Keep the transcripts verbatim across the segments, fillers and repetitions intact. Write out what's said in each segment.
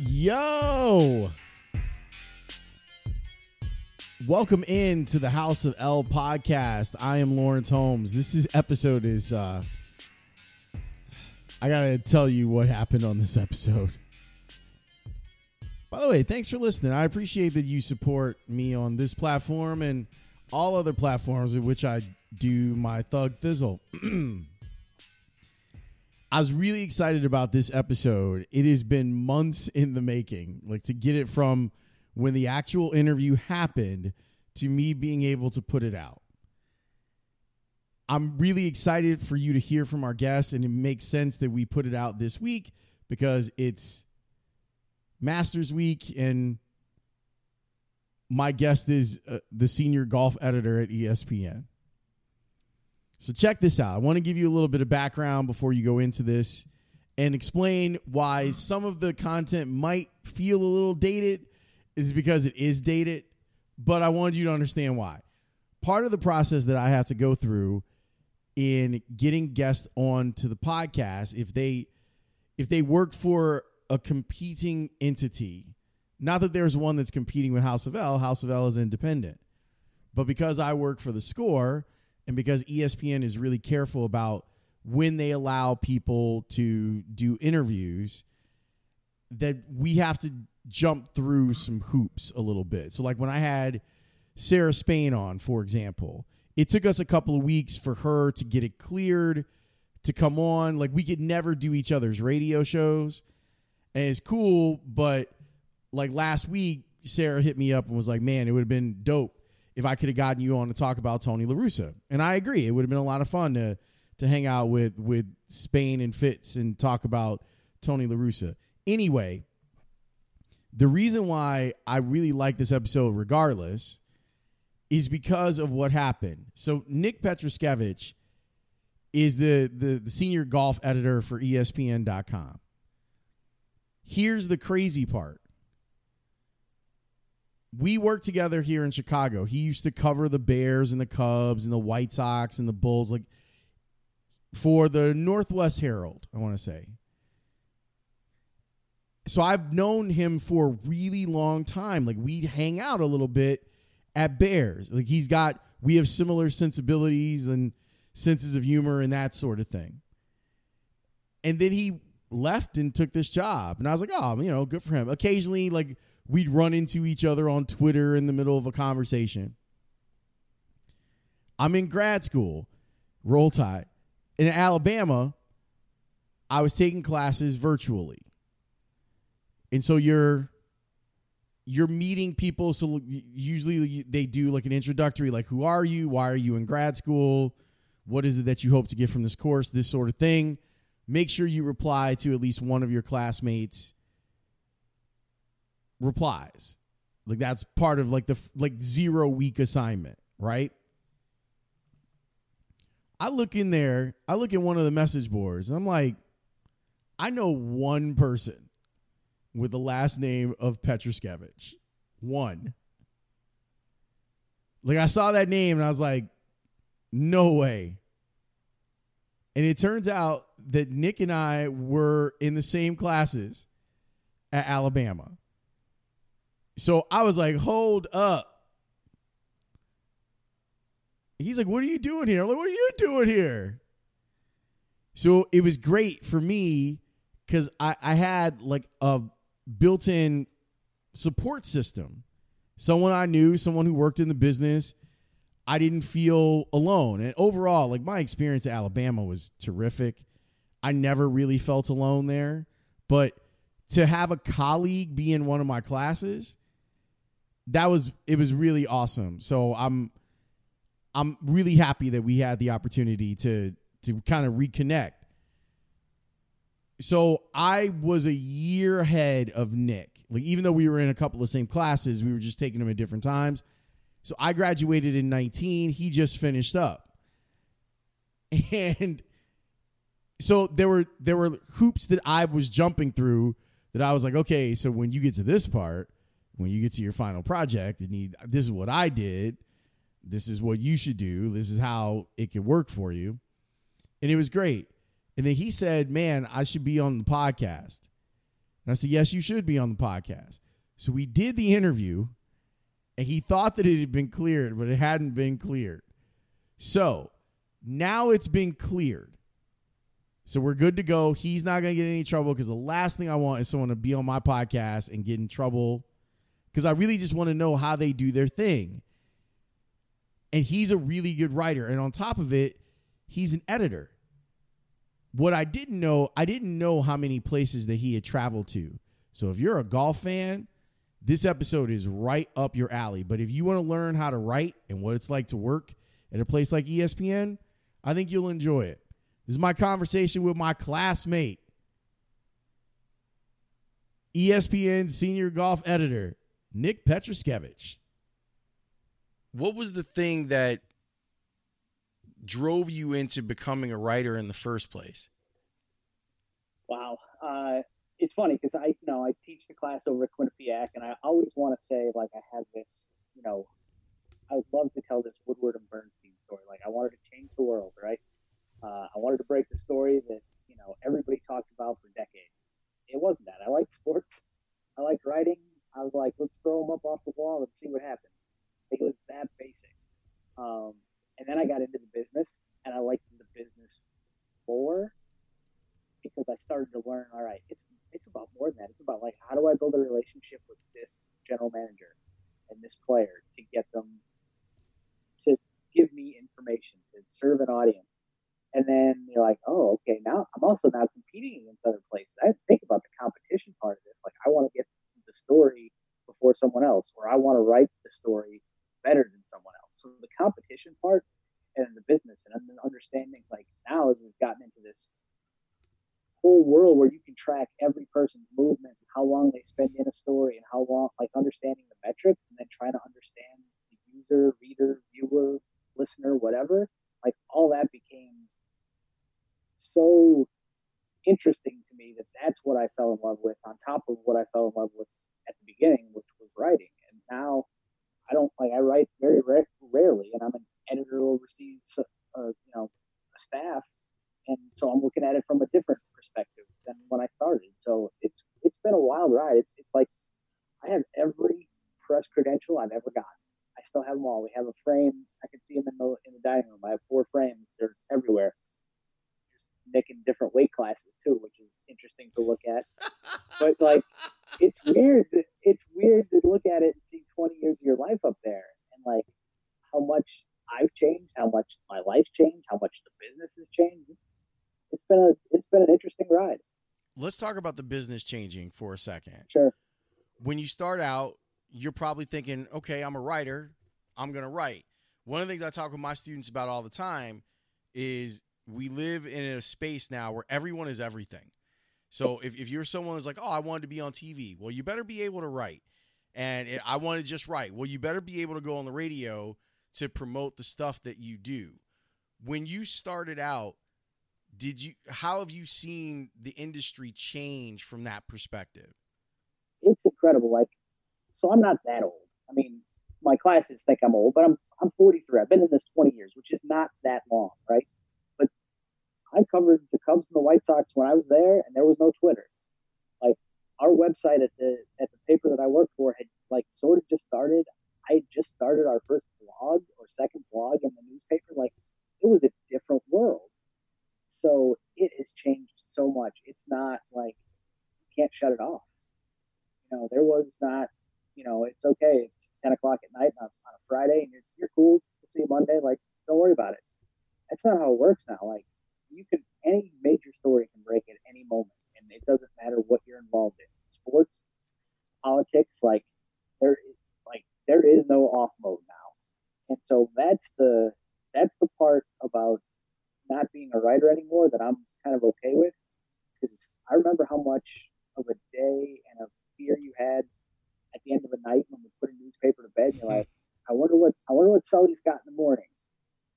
Yo! Welcome in to the House of L podcast. I am Lawrence Holmes. This is episode is, uh, I gotta tell you what happened on this episode. By the way, thanks for listening. I appreciate that you support me on this platform and all other platforms in which I do my Thug Thizzle. I was really excited about this episode. It has been months in the making, like to get it from when the actual interview happened to me being able to put it out. I'm really excited for you to hear from our guest, and it makes sense that we put it out this week because it's Masters Week, and my guest is uh, the senior golf editor at E S P N. So check this out. I want to give you a little bit of background before you go into this and explain why some of the content might feel a little dated. Is because it is dated, but I wanted you to understand why. Part of the process that I have to go through in getting guests on to the podcast, if they if they work for a competing entity, not that there's one that's competing with House of L, House of L is independent, but because I work for The Score, and because E S P N is really careful about when they allow people to do interviews, that we have to jump through some hoops a little bit. So like when I had Sarah Spain on, for example, it took us a couple of weeks for her to get it cleared to come on. Like we could never do each other's radio shows. And it's cool, but like last week, Sarah hit me up and was like, man, it would have been dope if I could have gotten you on to talk about Tony La Russa. And I agree. It would have been a lot of fun to to hang out with with Spain and Fitz and talk about Tony La Russa. Anyway, the reason why I really like this episode regardless is because of what happened. So Nick Petruskevich is the, the, the senior golf editor for E S P N dot com. Here's the crazy part. We worked together here in Chicago. He used to cover the Bears and the Cubs and the White Sox and the Bulls, like for the Northwestern Herald, I want to say. So I've known him for a really long time. Like we hang out a little bit at Bears. Like he's got, we have similar sensibilities and senses of humor and that sort of thing. And then he left and took this job. And I was like, oh, you know, good for him. Occasionally, like, we'd run into each other on Twitter in the middle of a conversation. I'm in grad school, roll tide, in Alabama, I was taking classes virtually. And so you're you're meeting people. So usually they do like an introductory, like, who are you? Why are you in grad school? What is it that you hope to get from this course? This sort of thing. Make sure you reply to at least one of your classmates' replies. Like, that's part of like the like zero week assignment, right? I look in there, I look at one of the message boards, and I'm like, I know one person with the last name of Petruskevich. One. Like, I saw that name, and I was like, no way. And it turns out that Nick and I were in the same classes at Alabama. So I was like, hold up. He's like, what are you doing here? I'm like, what are you doing here? So it was great for me because I, I had like a built-in support system. Someone I knew, someone who worked in the business. I didn't feel alone. And overall, like, my experience at Alabama was terrific. I never really felt alone there. But to have a colleague be in one of my classes, that was, it was really awesome. So I'm, I'm really happy that we had the opportunity to to kind of reconnect. So I was a year ahead of Nick. Like, even though we were in a couple of same classes, we were just taking them at different times. So I graduated in nineteen. He just finished up. And so there were there were hoops that I was jumping through that I was like, okay, so when you get to this part, when you get to your final project, it need, this is what I did. This is what you should do. This is how it can work for you. And it was great. And then he said, man, I should be on the podcast. And I said, yes, you should be on the podcast. So we did the interview, and he thought that it had been cleared, but it hadn't been cleared. So now it's been cleared. So we're good to go. He's not going to get any trouble because the last thing I want is someone to be on my podcast and get in trouble because I really just want to know how they do their thing. And he's a really good writer. And on top of it, he's an editor. What I didn't know, I didn't know how many places that he had traveled to. So if you're a golf fan, this episode is right up your alley. But if you want to learn how to write and what it's like to work at a place like E S P N, I think you'll enjoy it. This is my conversation with my classmate, E S P N senior golf editor, Nick Petruskevich. What was the thing that drove you into becoming a writer in the first place? Wow. Uh, it's funny because I, you know, I teach the class over at Quinnipiac, and I always want to say, like, I have this, you know, I would love to tell this Woodward and Bernstein story. Like, I wanted to change the world, right? Uh, I wanted to break the story that, you know, everybody talked about for decades. It wasn't that. I liked sports. I liked writing. I was like, let's throw them up off the wall and see what happens. It was that basic. Um, and then I got into the business, and I liked the business more because I started to learn, all right, it's it's about more than that. It's about, like, how do I build a relationship with this general manager and this player to get them to give me information, to serve an audience. And then you're like, oh, okay, now I'm also now competing against other places. I have to think about the competition part of this. Like, I want to get the story before someone else, or I want to write the story better than someone else. So the competition part and the business and understanding, like, now as we've gotten into this whole world where you can track every person's movement and how long they spend in a story and how long, like, understanding the metrics and then trying to understand the user, reader, viewer, listener, whatever, like, all that became so interesting to me that that's what I fell in love with on top of what I fell in love with at the beginning, which was writing. And now I don't like I write very rare, rarely, and I'm an editor overseas, uh, you know, staff, and so I'm looking at it from a different perspective than when I started. So it's it's been a wild ride. It's, it's like I have every press credential I've ever got. I still have them all. We have a frame. I can see them in the in the dining room. I have four frames. They're everywhere. Making different weight classes too, which is interesting to look at. But like, it's weird. That, it's weird to look at it and see twenty years of your life up there, and like how much I've changed, how much my life's changed, how much the business has changed. It's been a it's been an interesting ride. Let's talk about the business changing for a second. Sure. When you start out, you're probably thinking, okay, I'm a writer, I'm going to write. One of the things I talk with my students about all the time is we live in a space now where everyone is everything. So if, if you're someone who's like, oh, I wanted to be on T V, well, you better be able to write. And it, I want to just write. Well, you better be able to go on the radio to promote the stuff that you do. When you started out, did you? How have you seen the industry change from that perspective? It's incredible. Like, so I'm not that old. I mean, my classes think I'm old, but I'm I'm forty-three. I've been in this twenty years, which is not that long, right? But I covered the Cubs and the White Sox when I was there, and there was no Twitter. Like, our website at the at the paper that I worked for had like sort of just started. I had just started our first blog or second blog in the newspaper. Like, it was a different world. So it has changed so much. It's not like you can't shut it off. You know, there was not, you know, it's okay. It's ten o'clock at night on, on a Friday and you're, you're cool. We'll see you Monday. Like, don't worry about it. That's not how it works now. Like, you can, any major story can break at any moment. And it doesn't matter what you're involved in. Sports, politics, like there is, like there is no off mode now. And so that's the, that's the part about not being a writer anymore that I'm kind of okay with, because I remember how much of a day and a fear you had at the end of the night when we put a newspaper to bed. And you're like, I wonder what I wonder what Sully's got in the morning,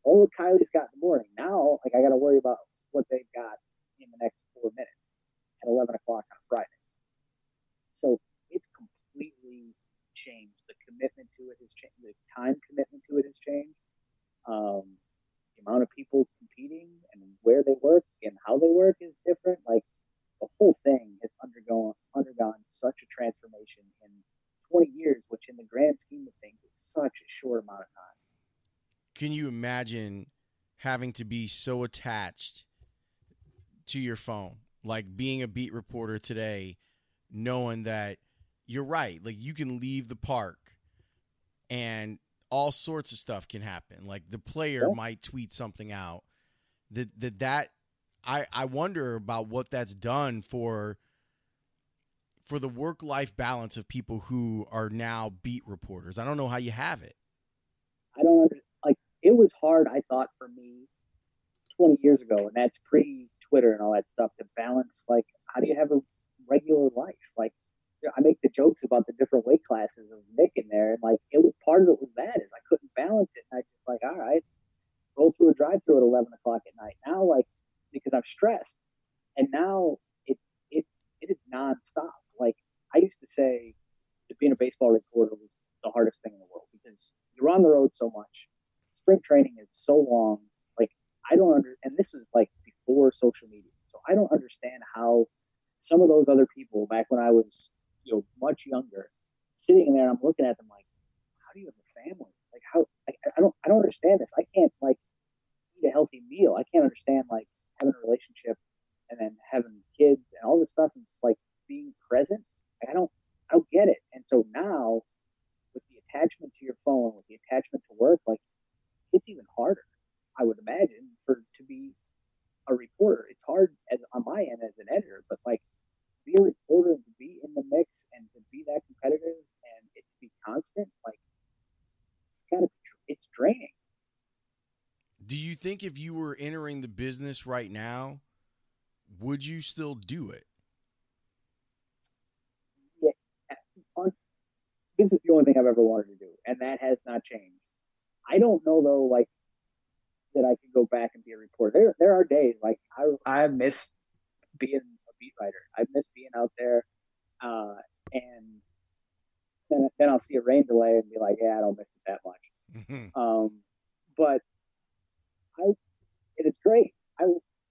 or what Kylie's got in the morning. Now, like, I got to worry about what they've got in the next four minutes at eleven o'clock on Friday. So it's completely changed. The commitment to it has changed. The time commitment to it has changed. Um, the amount of people competing and where they work and how they work is different. Like, the whole thing has undergone undergone such a transformation in twenty years, which in the grand scheme of things is such a short amount of time. Can you imagine having to be so attached to your phone? Like, being a beat reporter today, knowing that you're right, like, you can leave the park and all sorts of stuff can happen. Like, the player yeah. might tweet something out that, that, that I, I wonder about what that's done for, for the work-life balance of people who are now beat reporters. I don't know how you have it. I don't like, it was hard. I thought for me twenty years ago, and that's pre Twitter and all that stuff, to balance, like, how do you have a regular life? Like, you know, I make the jokes about the different weight classes of Nick in there, and like, it was, part of it was that is I couldn't balance it, and I just like, all right, roll through a drive-through at eleven o'clock at night now, like, because I'm stressed. And now it's it it is nonstop. Like, I used to say that being a baseball reporter was the hardest thing in the world because you're on the road so much. Spring training is so long. Like, I don't under and this was like before social media, so I don't understand how some of those other people back when I was, you know, much younger, sitting in there, and I'm looking at them like, how do you have a family? Like, how? Like, I don't, I don't understand this. I can't like eat a healthy meal. I can't understand like having a relationship and then having kids and all this stuff and like being present. Like, I don't, I don't get it. And so now, with the attachment to your phone, with the attachment to work, like, it's even harder, I would imagine, for to be a reporter. It's hard as on my end as an editor, but like, be a reporter and to be in the mix and to be that competitive and it to be constant, like, it's kind of, it's draining. Do you think if you were entering the business right now, would you still do it? Yeah, this is the only thing I've ever wanted to do, and that has not changed. I don't know though, like, that I could go back and be a reporter. There, there are days like I, I miss being a beat writer. I miss being out there, uh, and then, then I'll see a rain delay and be like, yeah, I don't miss it that much. Mm-hmm. Um, but I, it is great. I,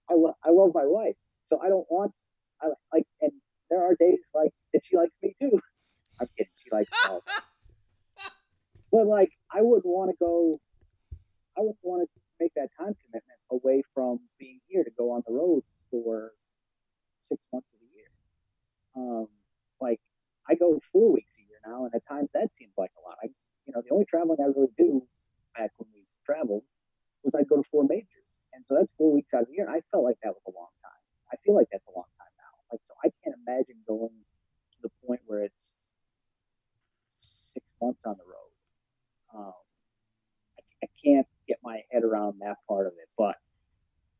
I, lo- I love my wife, so I don't want. I like, and there are days like that she likes me too. I'm kidding. She likes me all. But like, I wouldn't want to go. I wouldn't want to make that time commitment away from being here to go on the road for six months of the year. Um, like, I go four weeks a year now, and at times that seems like a lot. I, you know, the only traveling I really do back when we traveled that's four weeks out of the year. And I felt like that was a long time. I feel like that's a long time now. Like, so I can't imagine going to the point where it's six months on the road. Um, I, I can't get my head around that part of it. But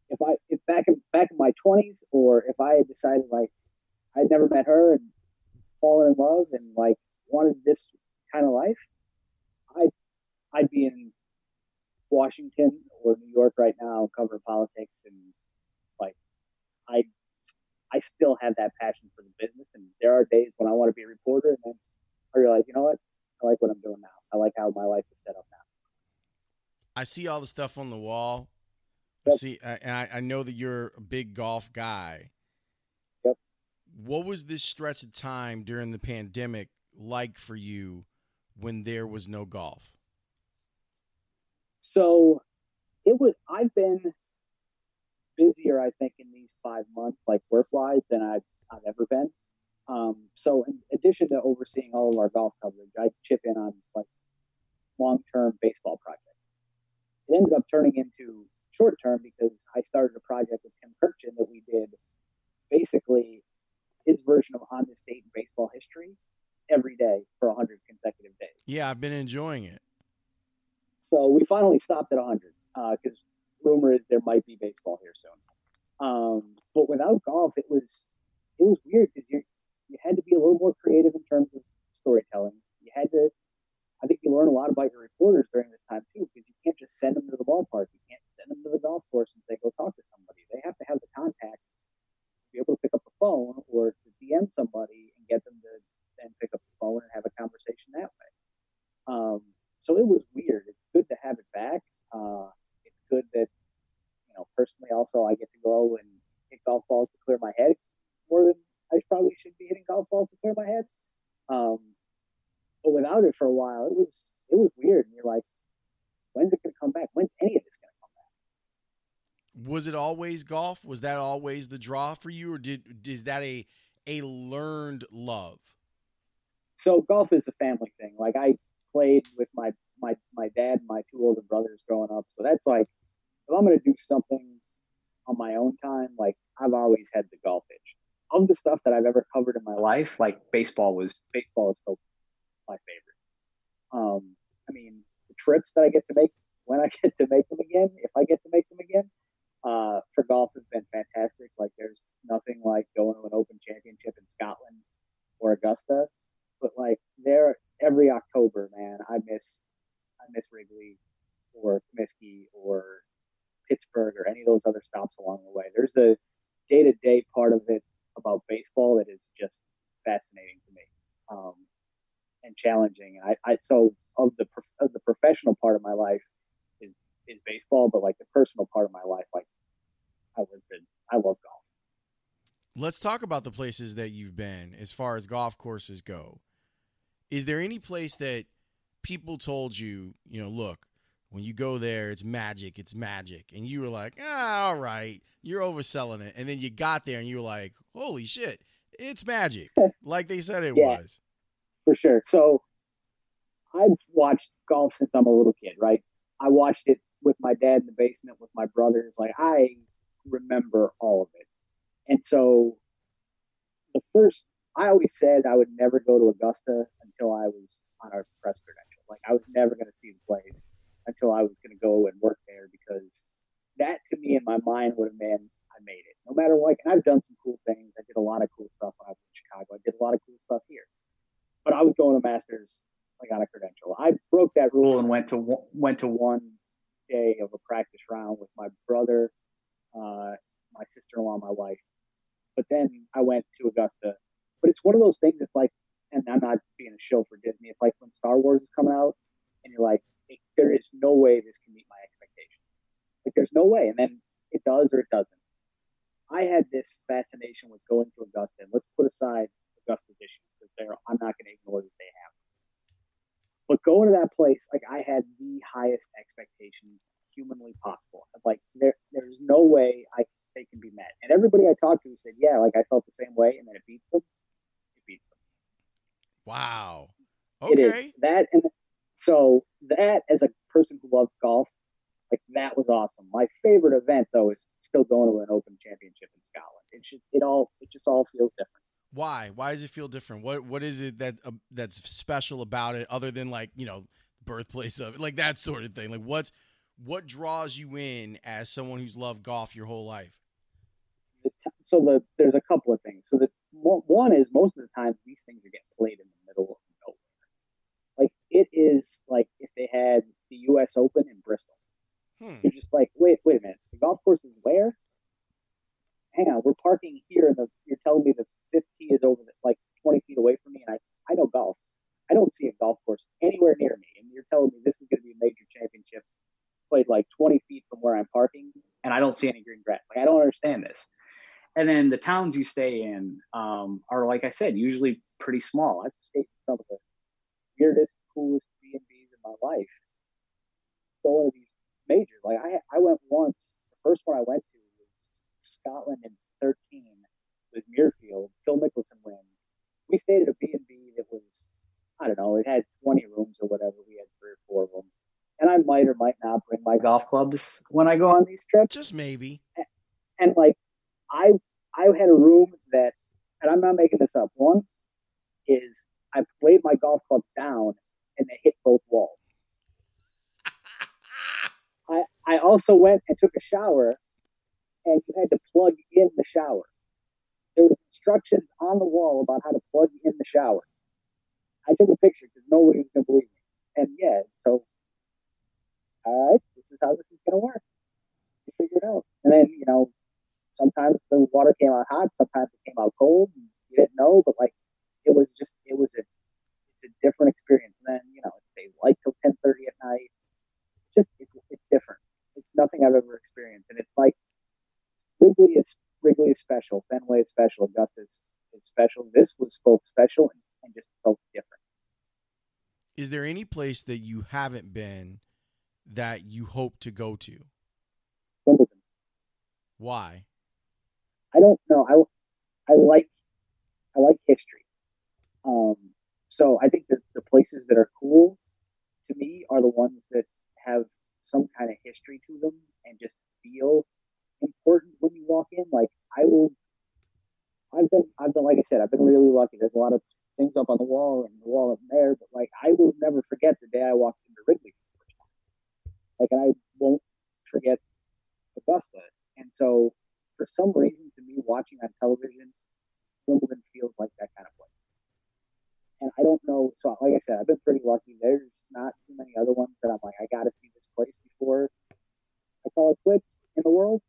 if I, if back in back in my twenties, or if I had decided like I'd never met her and fallen in love and like wanted this kind of life, I, I'd be in Washington or New York right now covering politics, and like I, I still have that passion for the business. And there are days when I want to be a reporter, and then I realize, you know what, I like what I'm doing now. I like how my life is set up now. I see all the stuff on the wall. Yep. I see, and I, I know that you're a big golf guy. Yep. What was this stretch of time during the pandemic like for you when there was no golf? So it was, I've been busier, I think, in these five months, like work-wise, than I've, I've ever been. Um, so in addition to overseeing all of our golf coverage, I chip in on like long-term baseball projects. It ended up turning into short-term because I started a project with Tim Kirchin that we did basically his version of On This Date in Baseball History every day for one hundred consecutive days. Yeah, I've been enjoying it. So we finally stopped at one hundred because uh, rumor is there might be baseball here soon. Um, but without golf, it was it was weird because you you had to be a little more creative in terms of storytelling. You had to, I think you learn a lot about your reporters during this time too, because you can't just send them to the ballpark. You can't send them to the golf course and say go talk to somebody. They have to have the contacts to be able to pick up the phone or to D M somebody and get them to then pick up the phone and have a conversation that way. Um, So it was weird. It's good to have it back. Uh, it's good that, you know, personally also I get to go and hit golf balls to clear my head more than I probably should be hitting golf balls to clear my head. Um, but without it for a while, it was it was weird. And you're like, when's it going to come back? When's any of this going to come back? Was it always golf? Was that always the draw for you, or did is that a a learned love? So golf is a family thing. Like I played with my, my, my dad and my two older brothers growing up. So that's like, if I'm going to do something on my own time, like I've always had the golf itch. Of the stuff that I've ever covered in my life, like baseball was, baseball is still my favorite. Um, I mean, the trips that I get to make when I get to make them again, if I get to make them again, uh, for golf has been fantastic. Like there's nothing like going to an Open Championship in Scotland or Augusta, but like there, every October, man, I miss I miss Wrigley or Comiskey or Pittsburgh or any of those other stops along the way. There's a day-to-day part of it about baseball that is just fascinating to me um, and challenging. I, I so of the of the professional part of my life is is baseball, but like the personal part of my life, like I lived in, I love golf. Let's talk about the places that you've been as far as golf courses go. Is there any place that people told you, you know, look, when you go there, it's magic, it's magic. And you were like, ah, all right, you're overselling it. And then you got there and you were like, holy shit, it's magic. Like they said it yeah, was. For sure. So I've watched golf since I'm a little kid, right? I watched it with my dad in the basement with my brothers. Like I remember all of it. And so the first, I always said I would never go to Augusta until I was on our press credential. Like I was never going to see the place until I was going to go and work there, because that to me in my mind would have been, I made it. No matter what, and I've done some cool things. I did a lot of cool stuff when I was in Chicago. I did a lot of cool stuff here, but I was going to Masters like on a credential. I broke that rule and went to one, went to one day of a practice round with my brother, uh, my sister-in-law, my wife. But then I went to Augusta. But it's one of those things that's like, and I'm not being a shill for Disney, it's like when Star Wars is coming out and you're like, hey, there is no way this can meet my expectations. Like, there's no way. And then it does or it doesn't. I had this fascination with going to Augusta. And let's put aside Augusta's issues, because they're, I'm not going to ignore that they have. But going to that place, like, I had the highest expectations humanly possible. Like, there, there's no way I they can be met. And everybody I talked to said, yeah, like, I felt the same way. And then it beats them. Wow. Okay. It is that, and so that, as a person who loves golf, Like, that was awesome. My favorite event, though, is still going to an Open Championship in Scotland. It just, it all, it just all feels different. Why? Why does it feel different? What What is it that uh, that's special about it, other than, like, you know, birthplace of it, like that sort of thing? Like, what's what draws you in as someone who's loved golf your whole life? So the, there's a couple of things. So the one is, most of the time these things are getting played in the middle of nowhere. Like, it is like if they had the U S Open in Bristol. Hmm. You're just like, wait, wait a minute. The golf course is where? Hang on, we're parking here, and the, you're telling me the fifth tee is over the, like twenty feet away from me, and I, I know golf. I don't see a golf course anywhere near me, and you're telling me this is going to be a major championship played like twenty feet from where I'm parking, and I don't see any green grass. Like, I don't understand this. And then the towns you stay in um, are, like I said, usually pretty small. I've stayed in some of the weirdest, coolest B and Bs in my life. Going to these major, like I, I went once. The first one I went to was Scotland in thirteen with Muirfield. Phil Mickelson wins. We stayed at a B and B that was, I don't know, it had twenty rooms or whatever. We had three or four of them. And I might or might not bring my golf clubs when I go on these trips. Just maybe. And, and like. I I had a room that, and I'm not making this up, one is I played my golf clubs down and they hit both walls. I I also went and took a shower, and you had to plug in the shower. There was instructions on the wall about how to plug in the shower. I took a picture because nobody was going to believe me. And yeah, so, all right, this is how this is going to work. You figure it out. And then, you know, sometimes the water came out hot, sometimes it came out cold. And you didn't know, but like it was just, it was a, it's a different experience. And then, you know, it stayed light till ten thirty at night. It's just, it's, it's different. It's nothing I've ever experienced. And it's like Wrigley is, Wrigley is special. Fenway is special. Augusta is, is special. This was both special and, and just felt different. Is there any place that you haven't been that you hope to go to? Wimbledon. Why? I don't know. I, I like, I like history. Um, so I think that the places that are cool to me are the ones that have some kind of history to them and just feel important when you walk in. Like I will, I've been, I've been, like I said, I've been really lucky. There's a lot of things up on the wall and the wall up there, but like, I will never forget the day I walked into Wrigley for the first time. Like, and I won't forget Augusta. And so, for some reason, to me, watching on television, Wimbledon feels like that kind of place. And I don't know. So, like I said, I've been pretty lucky. There's not too many other ones that I'm like, I got to see this place before I call it quits in the world.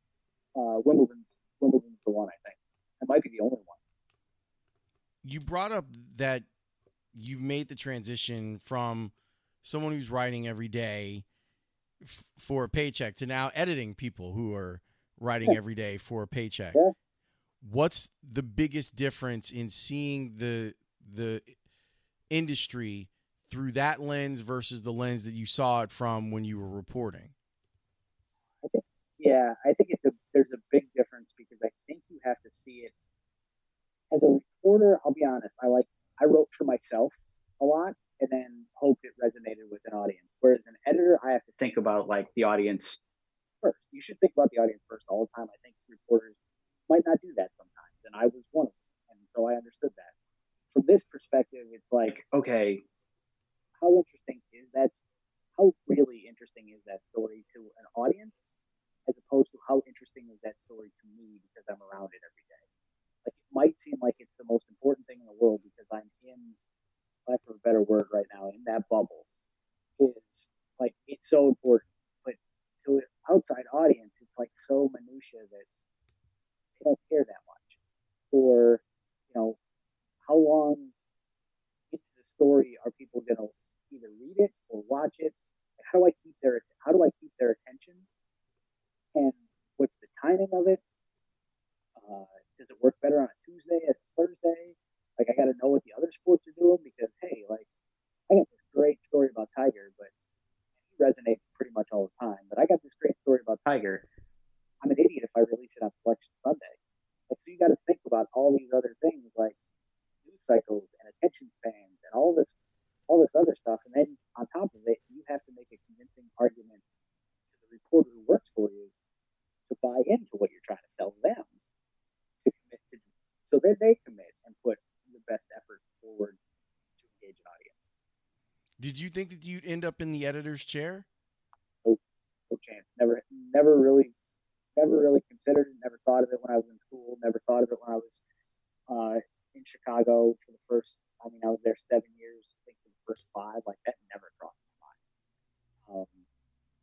Uh, Wimbledon's, Wimbledon's the one, I think. It might be the only one. You brought up that you've made the transition from someone who's writing every day f- for a paycheck to now editing people who are writing every day for a paycheck. Yeah. What's the biggest difference in seeing the the industry through that lens versus the lens that you saw it from when you were reporting? I think, yeah, I think it's a there's a big difference because I think you have to see it as a reporter. I'll be honest, I like I wrote for myself a lot and then hoped it resonated with an audience. Whereas an editor, I have to think about like the audience. First, you should think about the audience first all the time. I think reporters might not do that sometimes, and I was one of them, and so I understood that. From this perspective, it's like, okay, how interesting is that? How really interesting is that story to an audience, as opposed to how interesting is that story to me because I'm around it every day. Like, it might seem like it's the most important thing in the world because I'm in, for lack of a better word, right now in that bubble. It's like it's so important. To an outside audience, it's like so minutia that they don't care that much. Or, you know, how long into the story are people going to either read it or watch it? Like, how do I keep their how do I keep their attention? And what's the timing of it? Uh, does it work better on a Tuesday as a Thursday? Like, I got to know what the other sports are doing because hey, like, I got this great story about Tiger, but resonates pretty much all the time, but I got this great story about Tiger. I'm an idiot if I release it on Selection Sunday. Like, so you got to think about all these other things like news cycles and attention spans and all this, all this other stuff. And then on top of it, you have to make a convincing argument to the reporter. buy into what you're trying to sell them to commit to. So then they commit and put the best effort forward to engage an audience. Did you think that you'd end up in the editor's chair? No, no chance. Never, never really, never really considered it. Never thought of it when I was in school. Never thought of it when I was uh, in Chicago for the first. I mean, I was there seven years. I think for the first five, like that never crossed my mind. Um,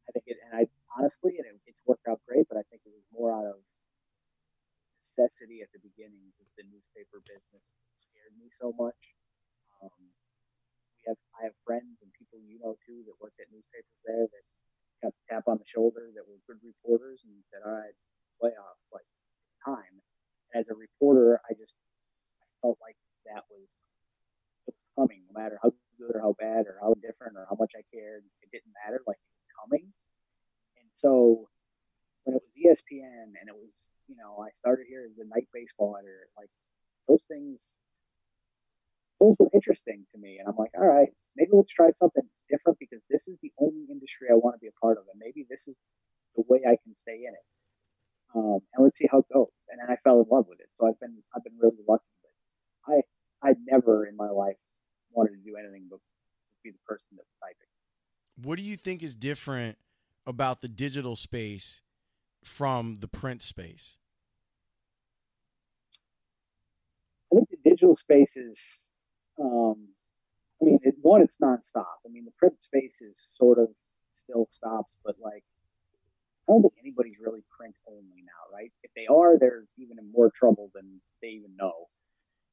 I think it, and I honestly, and it, it's worked out great. But I think it was more out of necessity at the beginning because the newspaper business scared me so much. Um, we have, I have friends and people you know too that worked at newspapers there that got the tap on the shoulder that were good reporters and said, "All right, playoffs, like it's time." And as a reporter, I just I felt like that was. Coming, no matter how good or how bad or how different or how much I cared, it didn't matter. Like it was coming, and so when it was E S P N and it was, you know, I started here as a night baseball editor. Like those things, those were interesting to me, and I'm like, all right, maybe let's try something different because this is the only industry I want to be a part of, and maybe this is the way I can stay in it. Um, and let's see how it goes. And then I fell in love with it. So I've been, I've been really lucky. But I, I never in my life. Wanted to do anything but be the person that's typing. What do you think is different about the digital space from the print space? I think the digital space is, um, I mean, it, one, it's nonstop. I mean, the print space is sort of still stops, but like, I don't think anybody's really print only now, right? If they are, they're even in more trouble than they even know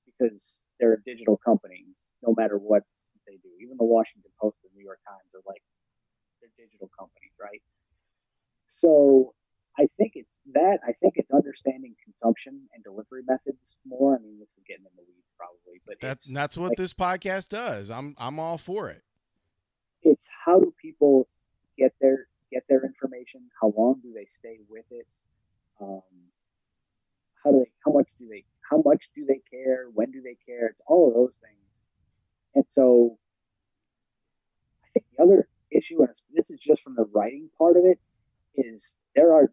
because they're a digital company. No matter what they do, even the Washington Post and New York Times are like they're digital companies, right? So I think it's that. I think it's understanding consumption and delivery methods more. I mean, this is getting in the weeds probably, but that's that's what like, this podcast does. I'm I'm all for it. It's how do people get their get their information? How long do they stay with it? Um, how do they? How much do they? How much do they care? When do they care? It's all of those things. And so I think the other issue, and this is just from the writing part of it, is there are,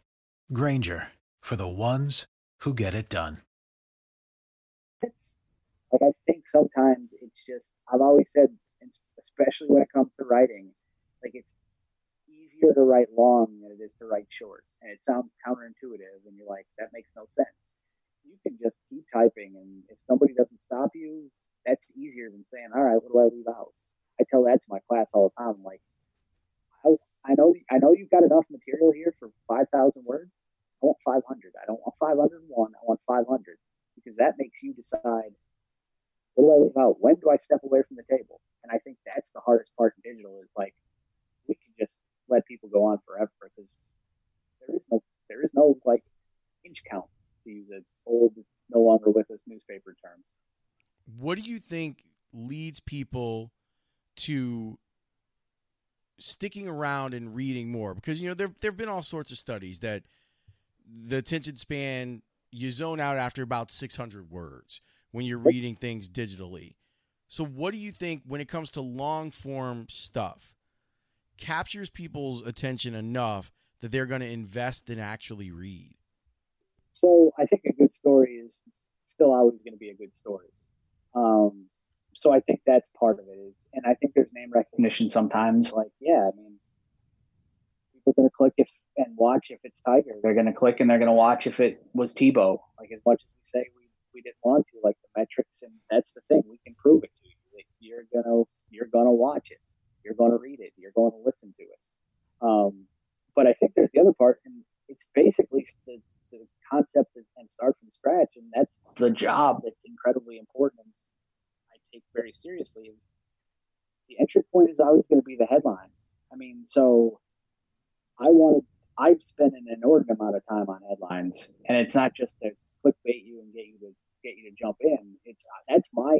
Grainger, for the ones who get it done. Like, I think sometimes it's just, I've always said, especially when it comes to writing, like, it's easier to write long than it is to write short. And it sounds counterintuitive, and you're like, that makes no sense. You can just keep typing, and if somebody doesn't stop you, that's easier than saying, all right, what do I leave out? I tell that to my class all the time. I'm like, I, I know I know you've got enough material here for five thousand words. I want five hundred. I don't want five hundred one. I want five hundred because that makes you decide, what do I leave out? When do I step away from the table? And I think that's the hardest part in digital is like, we can just let people go on forever because there is no, there is no like inch count, to use an old, no longer with us newspaper term. What do you think leads people to sticking around and reading more? Because, you know, there there have been all sorts of studies that the attention span, you zone out after about six hundred words when you're reading things digitally. So what do you think when it comes to long form stuff captures people's attention enough that they're going to invest and actually read? So I think a good story is still always going to be a good story. Um, so I think that's part of it is, and I think there's name recognition sometimes. Like, yeah, I mean, people are going to click if and watch if it's Tiger. They're going to click and they're going to watch if it was Tebow. Like, as much as we say we, we didn't want to, like the metrics, and that's the thing, we can prove it to you. Like, you're gonna you're gonna watch it, you're gonna read it, you're gonna listen to it. Um, but I think there's the other part, and it's basically the, the concept is, and start from scratch, and that's the job that's incredibly important. And take very seriously is the entry point is always going to be the headline. I mean, so I wanted, I've spent an inordinate amount of time on headlines, and it's not just to clickbait you and get you to get you to jump in. It's that's my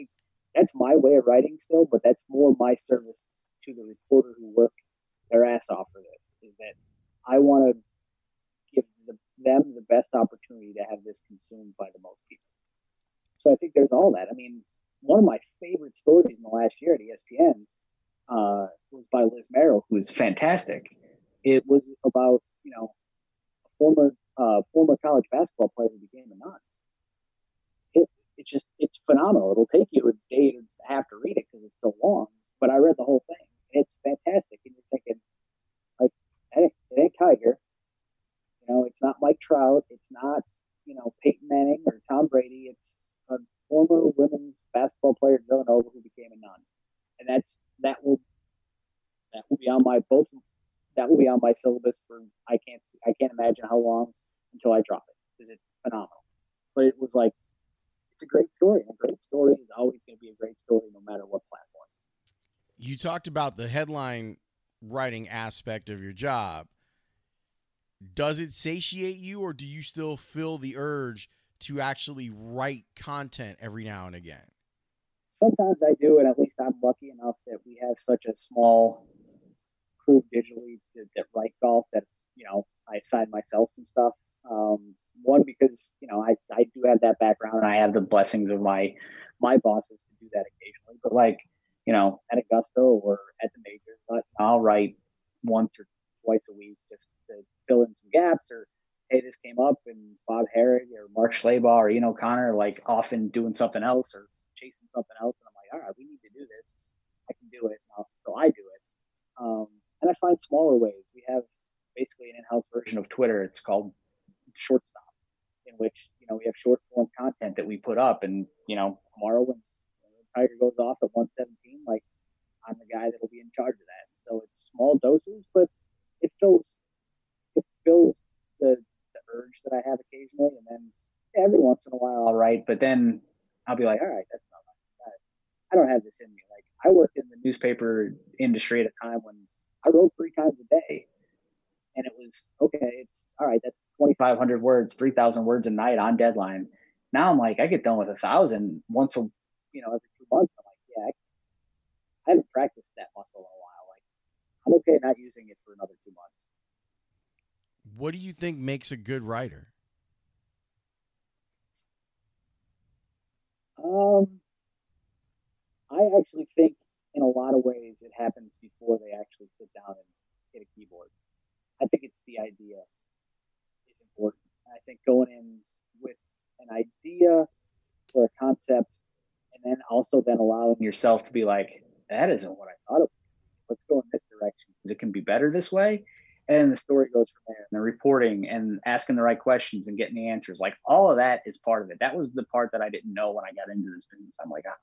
that's my way of writing still, but that's more my service to the reporter who worked their ass off for this. Is that I want to give the, them the best opportunity to have this consumed by the most people. So I think there's all that. I mean, one of my favorite stories in the last year at E S P N uh, was by Liz Merrill, who is fantastic. It was about, you know, a former uh, former college basketball player who became a nun. It it's just it's phenomenal. It'll take you a day to have to read it because it's so long. But I read the whole thing. It's fantastic. And you're thinking, like, hey, it ain't Tiger. You know, it's not Mike Trout. It's not, you know, Peyton Manning or Tom Brady. It's a former women's basketball player at Villanova who became a nun. And that's that will that will be on my both. That will be on my syllabus for I can't see, I can't imagine how long until I drop it because it's phenomenal. But it was like it's a great story. And a great story is always going to be a great story no matter what platform. You talked about the headline writing aspect of your job. Does it satiate you, or do you still feel the urge to actually write content every now and again? Sometimes I do, and at least I'm lucky enough that we have such a small crew digitally that, that write golf that, you know, I assign myself some stuff. Um, one, because, you know, I, I do have that background, and I have the blessings of my my bosses to do that occasionally. But, like, you know, at Augusta or at the majors, I'll write once or twice a week just to fill in some gaps, or, hey, this came up, and Bob Harry or Mark Schlabar or Ian O'Connor, like, often doing something else or chasing something else. And I'm like, all right, we need to do this. I can do it. I'll, so I do it. Um, and I find smaller ways. We have basically an in-house version of Twitter. It's called Shortstop, in which, you know, we have short form content that we put up. And, you know, tomorrow when Tiger goes off at one seventeen, like, I'm the guy that will be in charge of that. So it's small doses, but it fills it fills the, the urge that I have occasionally. And then every once in a while I'll write, but then I'll be like, all right, that's not right. I don't have this in me. Like, I worked in the newspaper industry at a time when I wrote three times a day, and it was, okay, it's all right, that's twenty-five hundred words, three thousand words a night on deadline. Now I'm like, I get done with a thousand once a you know, every two months. I'm like, yeah, I, I haven't practiced that muscle in a while. Like, I'm okay not using it for another two months. What do you think makes a good writer? Um, I actually think in a lot of ways it happens before they actually sit down and hit a keyboard. I think it's the idea is important. I think going in with an idea or a concept, and then also then allowing yourself to be like, that isn't what I thought it was. Let's go in this direction because it can be better this way. And the story goes from there, and the reporting and asking the right questions and getting the answers. Like, all of that is part of it. That was the part that I didn't know when I got into this business. I'm like, ah,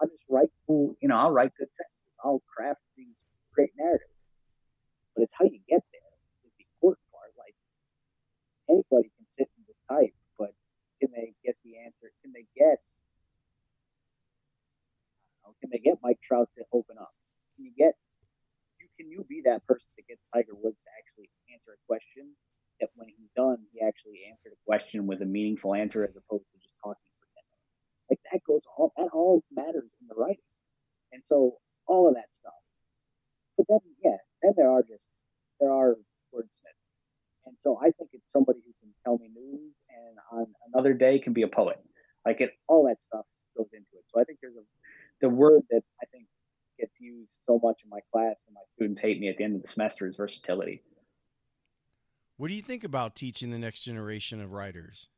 I'll just write cool, you know, I'll write good sentences. I'll craft these great narratives. But it's how you get there is the important part. Like, anybody can sit and just type, but can they get the answer? Can they get, I don't know, can they get Mike Trout to open up? Can you get, Can you be that person that gets Tiger Woods to actually answer a question that when he's done, he actually answered a question with a meaningful answer as opposed to just talking for ten minutes? Like, that goes all, that all matters in the writing. And so all of that stuff. But then, yeah, then there are just, there are wordsmiths. And so I think it's somebody who can tell me news and on another day can be a poet. Like, it, all that stuff goes into it. So I think there's a, the word that I think gets used so much in my class and my students hate me at the end of the semester is versatility. What do you think about teaching the next generation of writers?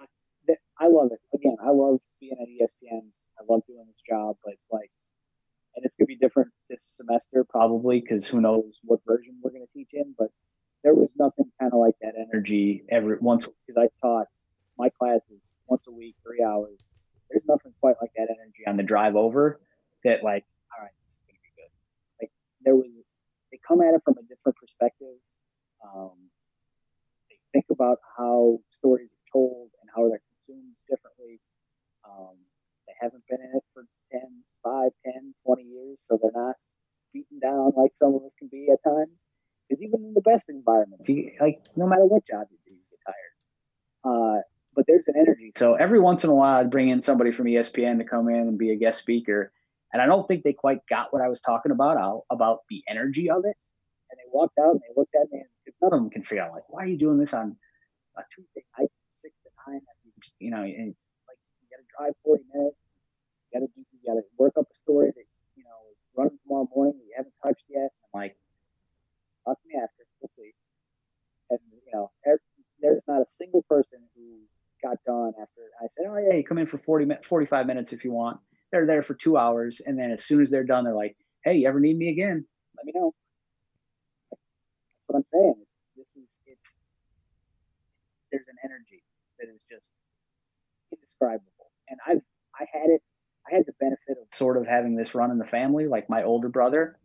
I, I love it. Again, I love being at E S P N. I love doing this job, but like, and it's going to be different this semester probably because who knows what version we're going to teach in, but there was nothing kind of like that energy every once, because I taught my classes once a week, three hours. There's nothing quite like that energy on the drive over. That like, all right, this is gonna be good. Like, there was, they come at it from a different perspective. Um, they think about how stories are told and how they're consumed differently. Um, they haven't been in it for ten, five, ten, twenty years, so they're not beaten down like some of us can be at times. Because even in the best environments, you, like no matter what job you do, you get tired. Uh, but there's an energy. So every once in a while, I'd bring in somebody from E S P N to come in and be a guest speaker. And I don't think they quite got what I was talking about, I'll, about the energy of it. And they walked out and they looked at me, and none of them can figure out, like, why are you doing this on a Tuesday night from six to nine? You know, and like, you got to drive forty minutes. You got to do, you got to work up a story that, you know, is running tomorrow morning that you haven't touched yet. I'm like, talk to me after. We'll see. And, you know, there's not a single person who got done after I said, oh, yeah, you come in for forty, forty-five minutes if you want. They're there for two hours, and then as soon as they're done, they're like, "Hey, you ever need me again? Let me know." That's what I'm saying. This is it's. There's an energy that is just indescribable, and I've I had it. I had the benefit of sort of having this run in the family. Like my older brother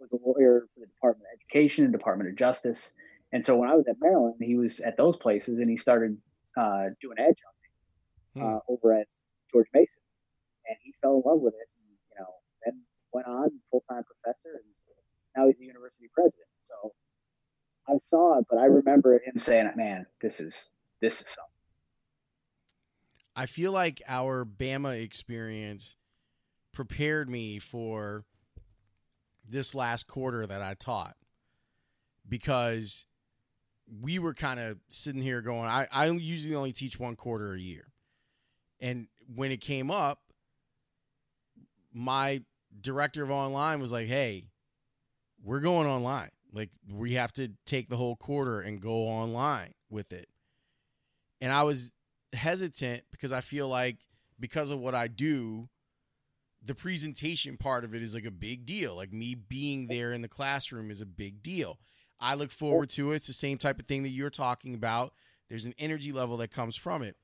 was a lawyer for the Department of Education and Department of Justice, and so when I was at Maryland, he was at those places, and he started uh, doing adjuncting uh, hmm. over at George Mason. And he fell in love with it, and, you know, then went on full-time professor, and now he's a university president. So I saw it, but I remember him saying, man, this is this is something. I feel like our Bama experience prepared me for this last quarter that I taught, because we were kind of sitting here going, I, I usually only teach one quarter a year. And when it came up, my director of online was like, hey, we're going online. Like, we have to take the whole quarter and go online with it. And I was hesitant because I feel like because of what I do, the presentation part of it is like a big deal. Like me being there in the classroom is a big deal. I look forward to it. It's the same type of thing that you're talking about. There's an energy level that comes from it.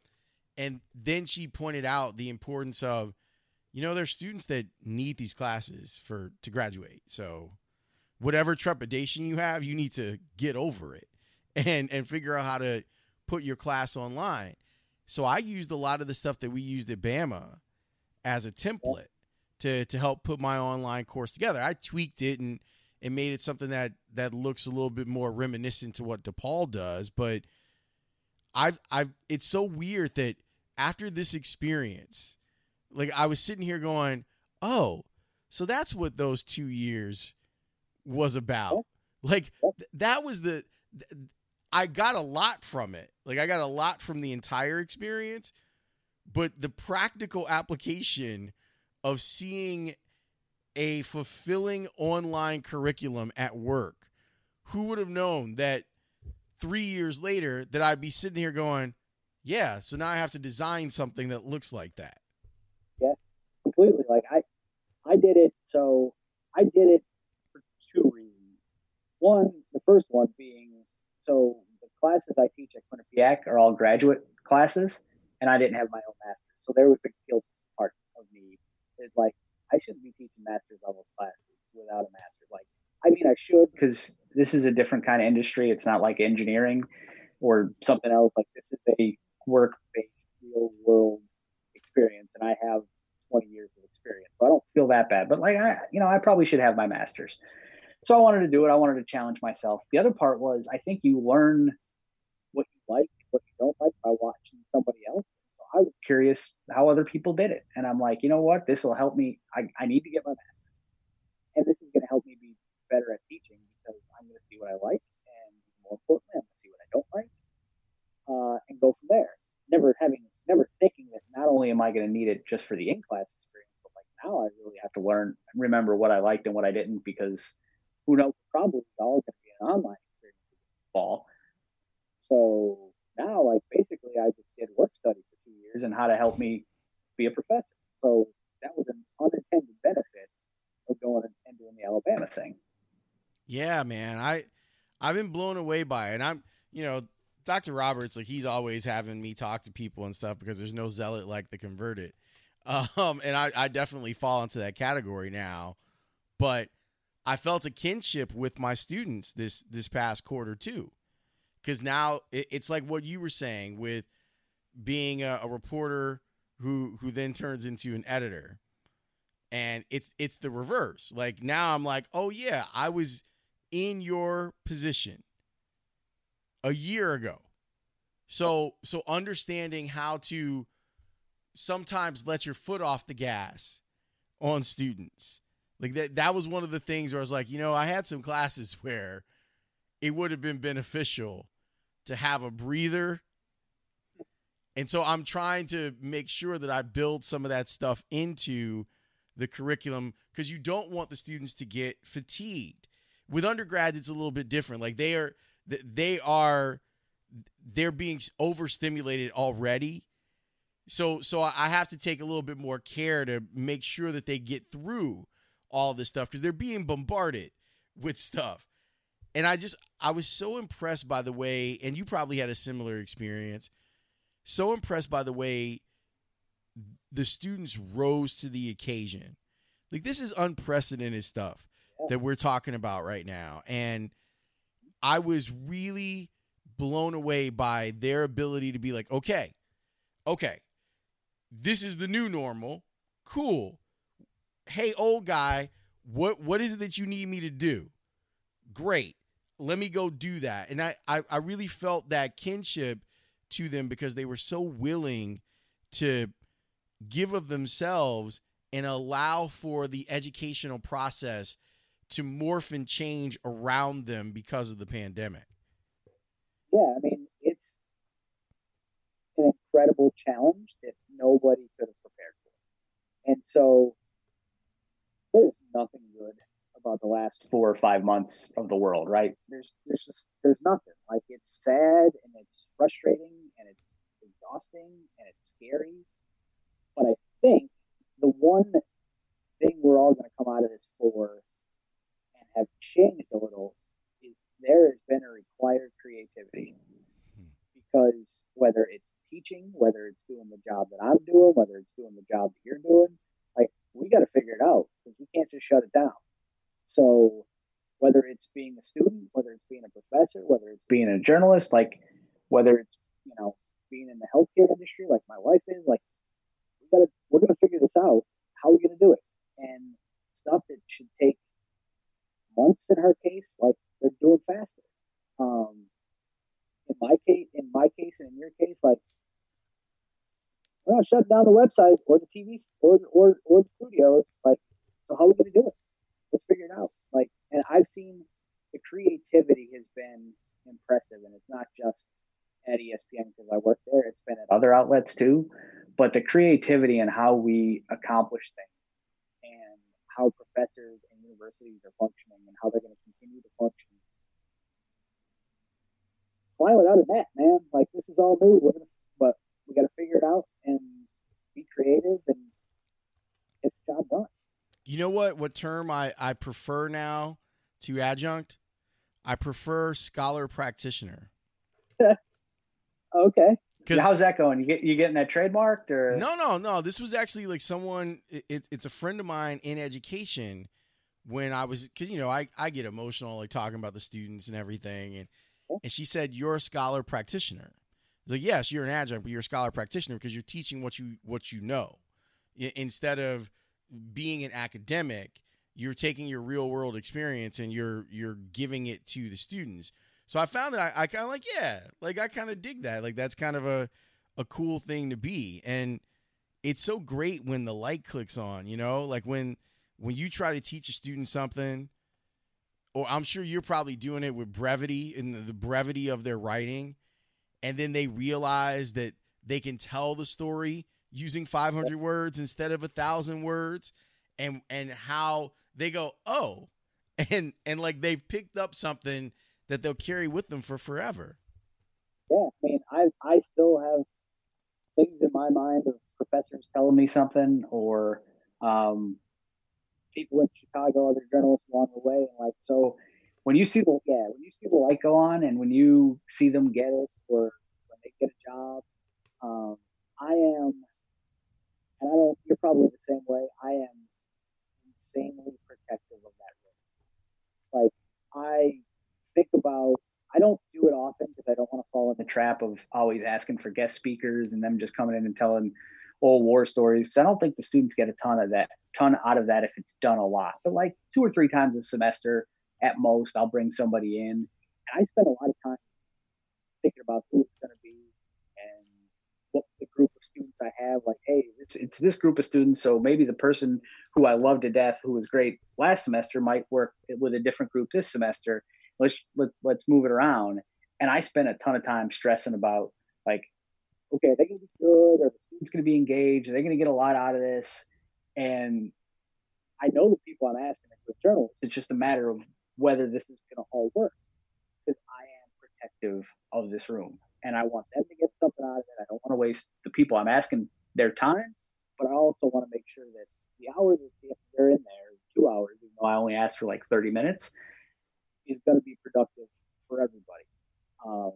And then she pointed out the importance of, you know, there's students that need these classes for to graduate. So whatever trepidation you have, you need to get over it and, and figure out how to put your class online. So I used a lot of the stuff that we used at Bama as a template to to help put my online course together. I tweaked it and, and made it something that, that looks a little bit more reminiscent to what DePaul does. But I've I've it's so weird that after this experience, like I was sitting here going, oh, so that's what those two years was about. Like th- that was the, th- I got a lot from it. Like I got a lot from the entire experience, but the practical application of seeing a fulfilling online curriculum at work, who would have known that three years later that I'd be sitting here going, yeah, so now I have to design something that looks like that. Completely. Like I, I did it. So I did it for two reasons. One, the first one being, so the classes I teach at Quinnipiac are all graduate classes, and I didn't have my own master's. So there was a guilt part of me. It's like, I shouldn't be teaching master's level classes without a master's. Like, I mean, I should, because this is a different kind of industry. It's not like engineering or something else. Like this is a work-based real world experience. And I have twenty years of experience, so I don't feel that bad, but like I you know I probably should have my master's. So I wanted to do it. I wanted to challenge myself. The other part was, I think you learn what you like, what you don't like by watching somebody else. So I was curious how other people did it, and I'm like, you know what, this will help me. I, I need to get my master's, and this is going to help me be better at teaching, because I'm going to see what I like, and more importantly, I'm going to see what I don't like, uh and go from there. Never having Never thinking that not only am I going to need it just for the in-class experience, but like now I really have to learn, remember what I liked and what I didn't, because who knows, probably it's all going to be an online experience in the fall. So now, like basically, I just did work study for two years and how to help me be a professor. So that was an unintended benefit of going and doing the Alabama thing. Yeah, man, I I've been blown away by it. And I'm, you know. Doctor Roberts, like he's always having me talk to people and stuff, because there's no zealot like the converted. Um, and I, I definitely fall into that category now, but I felt a kinship with my students this, this past quarter too. Cause now it, it's like what you were saying with being a, a reporter who, who then turns into an editor, and it's, it's the reverse. Like now I'm like, oh yeah, I was in your position a year ago. So, so understanding how to sometimes let your foot off the gas on students. Like that, that was one of the things where I was like, you know, I had some classes where it would have been beneficial to have a breather. And so I'm trying to make sure that I build some of that stuff into the curriculum, because you don't want the students to get fatigued. With undergrad, it's a little bit different. Like they are, they are, they're being overstimulated already. So, so I have to take a little bit more care to make sure that they get through all this stuff, because they're being bombarded with stuff. And I just, I was so impressed by the way, and you probably had a similar experience, so impressed by the way the students rose to the occasion. Like, this is unprecedented stuff that we're talking about right now. And I was really blown away by their ability to be like, okay, okay, this is the new normal. Cool. Hey, old guy, what, what is it that you need me to do? Great. Let me go do that. And I, I, I really felt that kinship to them, because they were so willing to give of themselves and allow for the educational process to morph and change around them because of the pandemic. Yeah, I mean, it's an incredible challenge that nobody could have prepared for. And so there's nothing good about the last four or five months of the world, right? There's there's just there's nothing. Like, it's sad and it's frustrating and it's exhausting and it's scary. But I think the one thing we're all going to come out of this for and have changed a little is there has been a required creativity. Because whether it's teaching, whether it's doing the job that I'm doing, whether it's doing the job that you're doing, like, we got to figure it out, because we can't just shut it down. So whether it's being a student, whether it's being a professor, whether it's being a journalist, like, whether it's, you know, being in the healthcare industry, like my wife is, like, we gotta, we're going to figure this out. How are we going to do it? And stuff that should take months in her case, like, they're doing faster. Um, in my case, in my case, and in your case, like, we're not shutting down the website or the T V or or or the studios. Like, so how are we going to do it? Let's figure it out. Like, and I've seen the creativity has been impressive, and it's not just at E S P N, because I work there. It's been at other outlets too, but the creativity and how we accomplish things, and how professors and universities are functioning, and how they're going to continue to function. Fly without a net, man. Like, this is all new, we're gonna, but we got to figure it out and be creative and get the job done. You know what? What term I, I prefer now to adjunct? I prefer scholar practitioner. Okay. How's that going? You get you getting that trademarked or no? No, no. This was actually like someone. It, it's a friend of mine in education. When I was, because you know I, I get emotional like talking about the students and everything, and and she said, "You're a scholar practitioner." I was like, "Yes, you're an adjunct, but you're a scholar practitioner because you're teaching what you what you know instead of being an academic. You're taking your real world experience and you're you're giving it to the students." So I found that I, I kind of like, yeah, like I kind of dig that. Like, that's kind of a, a cool thing to be. And it's so great when the light clicks on, you know, like when, when you try to teach a student something, or I'm sure you're probably doing it with brevity and the, the brevity of their writing. And then they realize that they can tell the story using five hundred words instead of a thousand words, and, and how they go, oh, and, and like they've picked up something that they'll carry with them for forever. Yeah, I mean, I I still have things in my mind of professors telling me something, or um, people in Chicago, other journalists along the way, and like so. When you see the yeah, when you see the light go on, and when you see them get it, or when they get a job, um, I am, and I don't. You're probably the same way. I am insanely protective of that room. Like I. think about, I don't do it often because I don't want to fall in the trap of always asking for guest speakers and them just coming in and telling old war stories, because I don't think the students get a ton of that ton out of that if it's done a lot, but like two or three times a semester At most, I'll bring somebody in. And I spend a lot of time thinking about who it's going to be and what the group of students I have. Like, hey, it's, it's this group of students, so maybe the person who I love to death, who was great last semester, might work with a different group this semester. Let's let, let's move it around. And I spent a ton of time stressing about, like, okay, are they going to be good? Are the students going to be engaged? Are they going to get a lot out of this? And I know the people I'm asking are good journalists. It's just a matter of whether this is going to all work, because I am protective of this room, and I want them to get something out of it. I don't want to waste the people I'm asking their time, but I also want to make sure that the hours that they're in there, two hours, even though I only asked for like thirty minutes, is going to be productive for everybody. Um,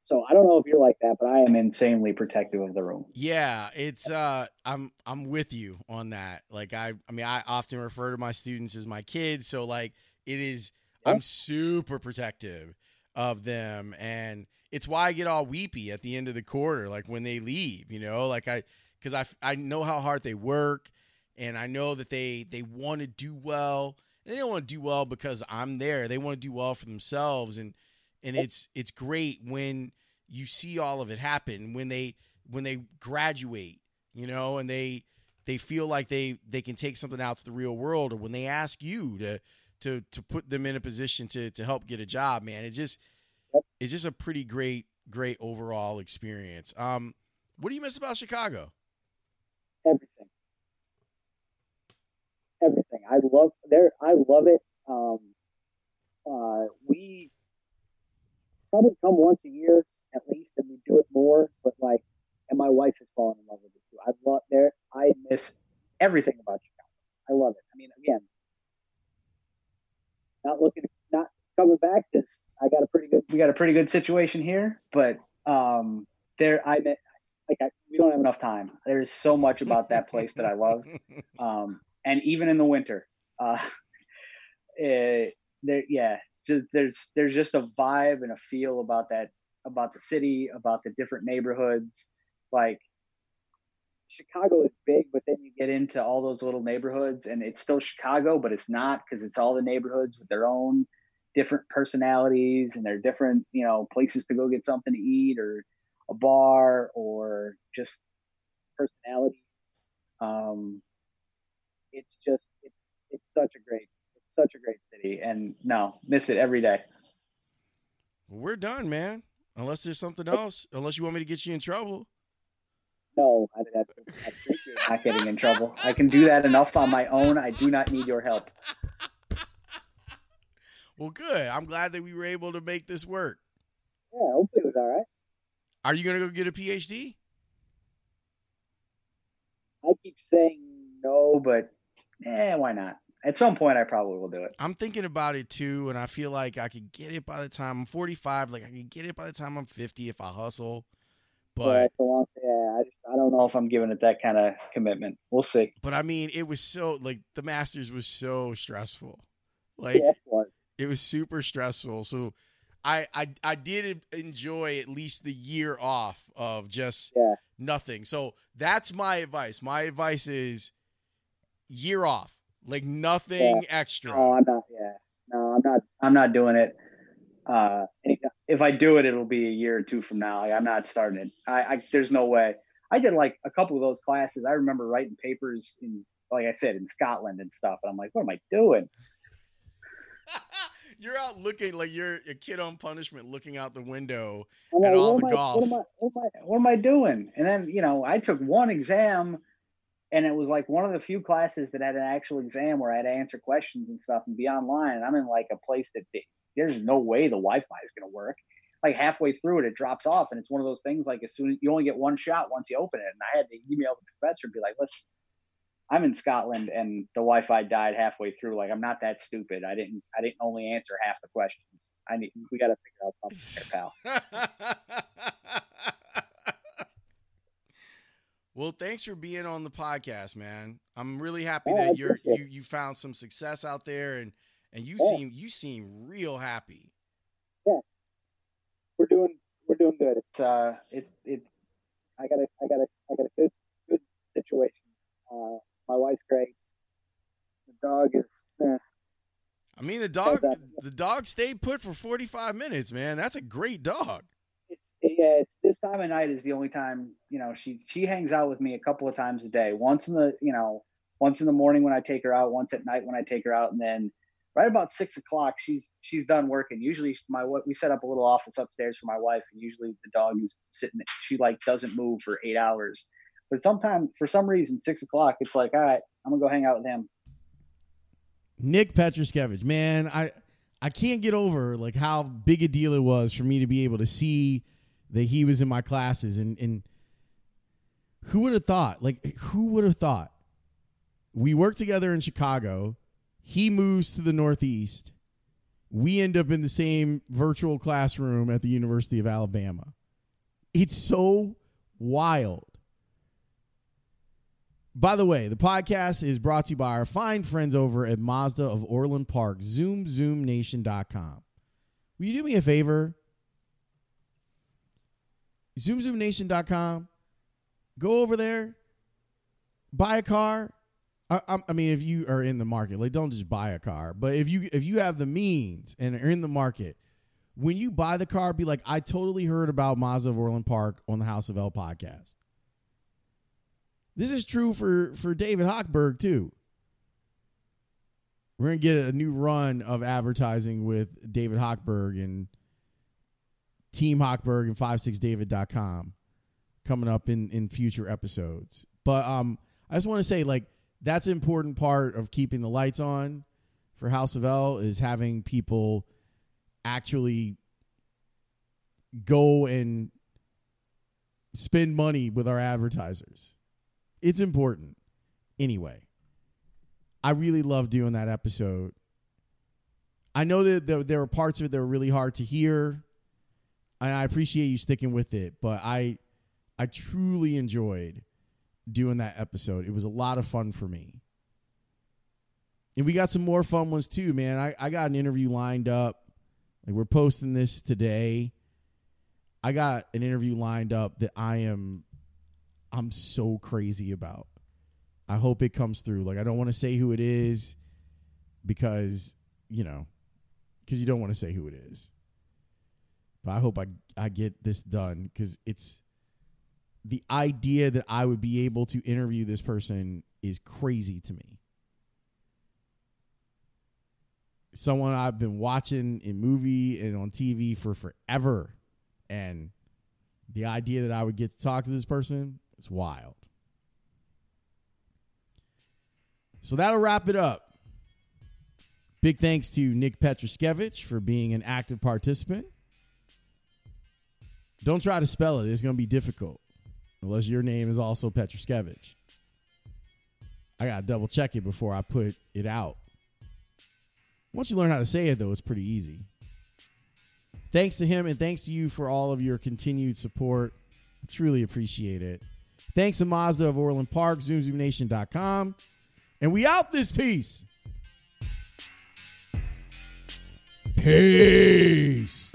so I don't know if you're like that, but I am insanely protective of the room. Yeah, it's uh, I'm I'm with you on that. Like I, I mean, I often refer to my students as my kids, so like it is. Yeah. I'm super protective of them, and it's why I get all weepy at the end of the quarter, like when they leave. You know, like I, because I I know how hard they work, and I know that they they want to do well. And they don't want to do well because I'm there. They want to do well for themselves, and. And it's it's great when you see all of it happen, when they when they graduate, you know, and they they feel like they they can take something out to the real world, or when they ask you to to to put them in a position to to help get a job, man. It just it's just a pretty great great overall experience. Um, what do you miss about Chicago? Everything, everything. I love there. I love it. Um, uh, we. Probably come once a year at least, and we do it more. But like, and my wife has fallen in love with it too. I love there. I miss everything about Chicago. I love it. I mean, again, not looking, not coming back. This I got a pretty good. We got a pretty good situation here, but um, there I met. Like, I, we don't have enough time. There is so much about that place that I love, um, and even in the winter, uh, it, there, yeah. There's there's just a vibe and a feel about that, about the city, about the different neighborhoods. Like, Chicago is big, but then you get into all those little neighborhoods, and it's still Chicago, but it's not, because it's all the neighborhoods with their own different personalities and their different, you know, places to go get something to eat or a bar or just personalities. Um, it's just it's it's such a great. Such a great city, and no, miss it every day. We're done, man. Unless there's something else, unless you want me to get you in trouble. No, I, I, I think you're not getting in trouble. I can do that enough on my own. I do not need your help. Well, good. I'm glad that we were able to make this work. Yeah, hopefully it was all right. Are you going to go get a P H D? I keep saying no, but eh, why not? At some point, I probably will do it. I'm thinking about it, too, and I feel like I could get it by the time I'm forty-five. Like, I could get it by the time I'm fifty if I hustle. But yeah, long, yeah I, just, I don't know if I'm giving it that kind of commitment. We'll see. But, I mean, it was so, like, the Masters was so stressful. Like, yeah, it was super stressful. So, I, I, I did enjoy at least the year off of just yeah. nothing. So, that's my advice. My advice is year off. Like nothing yeah. extra. No, I'm not. Yeah, no, I'm not. I'm not doing it. Uh, if I do it, it'll be a year or two from now. Like, I'm not starting it. I, I there's no way. I did like a couple of those classes. I remember writing papers in, like I said, in Scotland and stuff. And I'm like, what am I doing? You're out looking like you're a kid on punishment, looking out the window I'm at like, all the I, golf. What am, I, what, am I, what am I doing? And then, you know, I took one exam. And it was like one of the few classes that had an actual exam where I had to answer questions and stuff and be online. And I'm in like a place that there's no way the Wi-Fi is going to work. Like halfway through it, it drops off. And it's one of those things, like as soon as you only get one shot once you open it. And I had to email the professor and be like, listen, I'm in Scotland and the Wi-Fi died halfway through. Like, I'm not that stupid. I didn't, I didn't only answer half the questions. I need, we got to figure out something there, pal. Well, thanks for being on the podcast, man. I'm really happy yeah, that you're you, you found some success out there, and, and you yeah. seem you seem real happy. Yeah, we're doing we're doing good. It's uh, it's it's I got a I got a I got a good good situation. Uh, my wife's great. The dog is. Eh. I mean, the dog the dog stayed put for forty-five minutes, man. That's a great dog. It's, yeah, it's, this time of night is the only time, you know, she, she hangs out with me a couple of times a day. Once in the, you know, once in the morning when I take her out, once at night when I take her out, and then right about six o'clock, she's she's done working. Usually, my we set up a little office upstairs for my wife, and usually the dog is sitting. She like doesn't move for eight hours, but sometimes for some reason, six o'clock, it's like, all right, I'm gonna go hang out with him. Nick Petruskevich, man, I I can't get over like how big a deal it was for me to be able to see that he was in my classes, and and who would have thought? Like, who would have thought? We worked together in Chicago. He moves to the Northeast. We end up in the same virtual classroom at the University of Alabama. It's so wild. By the way, the podcast is brought to you by our fine friends over at Mazda of Orland Park, Zoom Zoom Nation dot com. Will you do me a favor? Zoom Zoom Nation dot com. Go over there. Buy a car. I, I mean, if you are in the market, like, don't just buy a car. But if you if you have the means and are in the market, when you buy the car, be like, I totally heard about Mazda of Orland Park on the House of L podcast. This is true for, for David Hochberg, too. We're going to get a new run of advertising with David Hochberg and Team Hochberg and five six david dot com coming up in, in future episodes. But um, I just want to say, like, that's an important part of keeping the lights on for House of L is having people actually go and spend money with our advertisers. It's important. Anyway, I really loved doing that episode. I know that there were parts of it that were really hard to hear, and I appreciate you sticking with it, but I I truly enjoyed doing that episode. It was a lot of fun for me. And we got some more fun ones too, man. I, I got an interview lined up. Like, we're posting this today. I got an interview lined up that I am I'm so crazy about. I hope it comes through. Like, I don't want to say who it is because, you know, because you don't want to say who it is. But I hope I I get this done because it's the idea that I would be able to interview this person is crazy to me. Someone I've been watching in movie and on T V for forever. And the idea that I would get to talk to this person is wild. So that'll wrap it up. Big thanks to Nick Petruskevich for being an active participant. Don't try to spell it. It's going to be difficult. Unless your name is also Petruskevich. I got to double check it before I put it out. Once you learn how to say it, though, it's pretty easy. Thanks to him, and thanks to you for all of your continued support. I truly appreciate it. Thanks to Mazda of Orland Park, Zoom Zoom Nation dot com. And we out this piece. Peace.